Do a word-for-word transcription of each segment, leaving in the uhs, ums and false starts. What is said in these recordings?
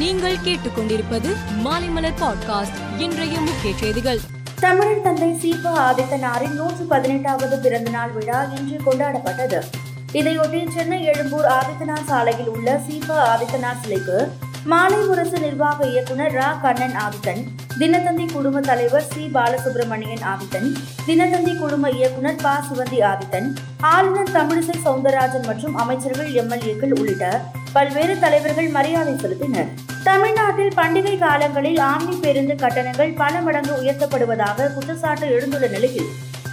நீங்கள் கேட்டுக்கொண்டிருப்பது மாலைமலர் பாட்காஸ்ட். இன்றைய முக்கிய செய்திகள். தமிழ் தந்தை சீபா ஆதித்தனாரின் நூற்று பதினெட்டாவது பிறந்தநாள் விழா இன்று கொண்டாடப்பட்டது. இதையொட்டி சென்னை எழும்பூர் ஆதித்தனார் சாலையில் உள்ள சீபா ஆதித்தனார் சிலைக்கு மாலை முரசு நிர்வாக இயக்குனர் ரா கண்ணன் ஆதித்தன், தினத்தந்தி குழும தலைவர் சி பாலசுப்ரமணியன் ஆதித்தன், தினத்தந்தி குழும இயக்குனர் பா சிவந்தி ஆதித்தன், ஆளுநர் தமிழிசை சவுந்தரராஜன் மற்றும் அமைச்சர்கள், எம்எல்ஏக்கள் உள்ளிட்ட பல்வேறு தலைவர்கள் மரியாதை செலுத்தினர். தமிழ்நாட்டில் பண்டிகை காலங்களில் ஆம்னி பேருந்து கட்டணங்கள் பல மடங்கு உயர்த்தப்படுவதாக குற்றச்சாட்டு எழுந்துள்ள நிலையில்,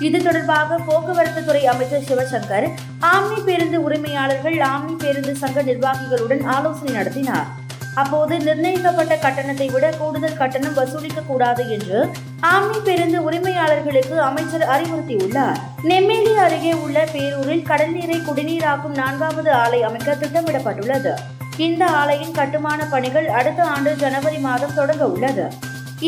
இது தொடர்பாக போக்குவரத்து துறை அமைச்சர் சிவசங்கர் ஆம்னி பேருந்து உரிமையாளர்கள், ஆம்னி பேருந்து சங்க நிர்வாகிகளுடன் ஆலோசனை நடத்தினார். அப்போது நிர்ணயிக்கப்பட்ட கட்டணத்தை விட கூடுதல் கட்டணம் வசூலிக்க கூடாது என்று ஆம்னி பேருந்து உரிமையாளர்களுக்கு அமைச்சர் அறிவுறுத்தியுள்ளார். நெம்மேலி அருகே உள்ள பேரூரில் கடல் நீரை குடிநீராக்கும் நான்காவது ஆலை அமைக்க திட்டமிடப்பட்டுள்ளது. இந்த ஆலையின் கட்டுமான பணிகள் அடுத்த ஆண்டு ஜனவரி மாதம் தொடங்க உள்ளது.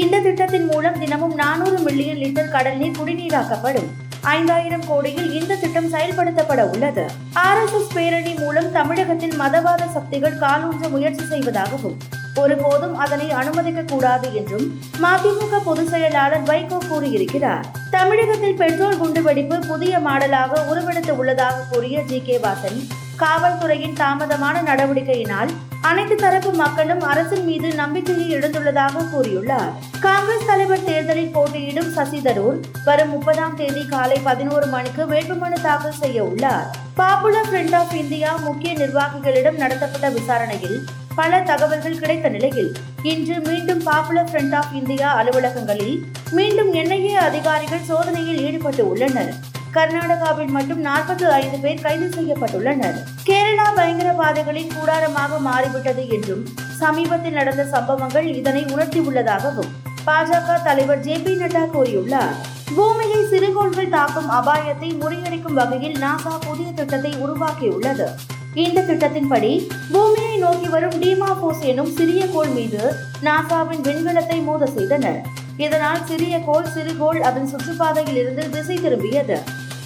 இந்த திட்டத்தின் மூலம் தினமும் நானூறு மில்லியன் லிட்டர் கடல் நீர் குடிநீராக்கப்படும். ஐந்தாயிரம் கோடியில் இந்த திட்டம் செயல்படுத்தப்பட உள்ளது. ஆர் எஸ் எஸ் பேரணி மூலம் தமிழகத்தில் மதவாத சக்திகள் காலூன்ற முயற்சி செய்வதாகவும், ஒருபோதும் அதனை அனுமதிக்க கூடாது என்றும் மதிமுக பொதுச் செயலாளர் வைகோ கூறியிருக்கிறார். தமிழகத்தில் பெட்ரோல் குண்டுவெடிப்பு புதிய மாடலாக உருவெடுத்து உள்ளதாக கூறிய ஜி கே வாசன், காவல்துறையின் தாமதமான நடவடிக்கையினால் அனைத்து தரப்பு மக்களும் அரசின் மீது நம்பிக்கையை இழந்துள்ளதாக கூறியுள்ளார். காங்கிரஸ் தலைவர் தேர்தலில் போட்டியிடும் சசி தரூர் வரும் முப்பதாம் தேதி காலை பதினோரு மணிக்கு வேட்புமனு தாக்கல் செய்ய உள்ளார். பாப்புலர் பிரண்ட் ஆஃப் இந்தியா முக்கிய நிர்வாகிகளிடம் நடத்தப்பட்ட விசாரணையில் பல தகவல்கள் கிடைத்த நிலையில், இன்று மீண்டும் பாப்புலர் பிரண்ட் ஆஃப் இந்தியா அலுவலகங்களில் மீண்டும் என் ஐ ஏ அதிகாரிகள் சோதனையில் ஈடுபட்டு உள்ளனர். கர்நாடகாவில் மட்டும் நாற்பத்தி ஐந்து பேர் கைது செய்யப்பட்டுள்ளனர். கேரளா பயங்கரவாதிகளின் கூடாரமாக மாறிவிட்டது என்றும் சமீபத்தில் நடந்த சம்பவங்கள் இதனை உணர்த்தியுள்ளதாகவும் பாஜக தலைவர் ஜே பி நட்டா கூறியுள்ளார். பூமியை சிறுகோள்கள் தாக்கும் அபாயத்தை முறியடிக்கும் வகையில் நாசா புதிய திட்டத்தை உருவாக்கியுள்ளது. இந்த திட்டத்தின்படி பூமியை நோக்கி வரும் டிமா எனும் சிறிய கோள் மீது நாசாவின் விண்கலத்தை மோத செய்தனர். இதனால் சிறிய கோள் சிறுகோள் அதன் சுற்றுப்பாதையில் இருந்து திசை திரும்பியது.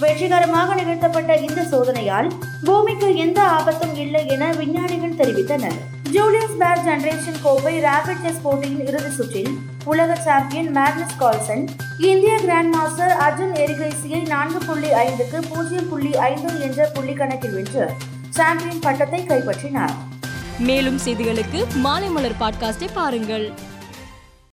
வெற்றிகரமாக நிகழ்த்தப்பட்ட இந்த சோதனையால் பூமிக்கு எந்த ஆபத்தும் இல்லை என விஞ்ஞானிகள் தெரிவித்தனர். ஜூலியஸ் பேர் ஜெனரேஷன் கோப்பை ராபிட் செஸ் போட்டியின் இறுதி சுற்றில் உலக சாம்பியன் மேக்னஸ் கால்சன் இந்திய கிராண்ட் மாஸ்டர் அர்ஜுன் எரிகையை நான்கு புள்ளி ஐந்துக்கு பூஜ்ஜியம் புள்ளி ஐந்து என்ற புள்ளி கணக்கில் வென்று சாம்பியன் பட்டத்தை கைப்பற்றினார். மேலும் செய்திகளுக்கு மாலை மலர் பாட்காஸ்டை பாருங்கள்.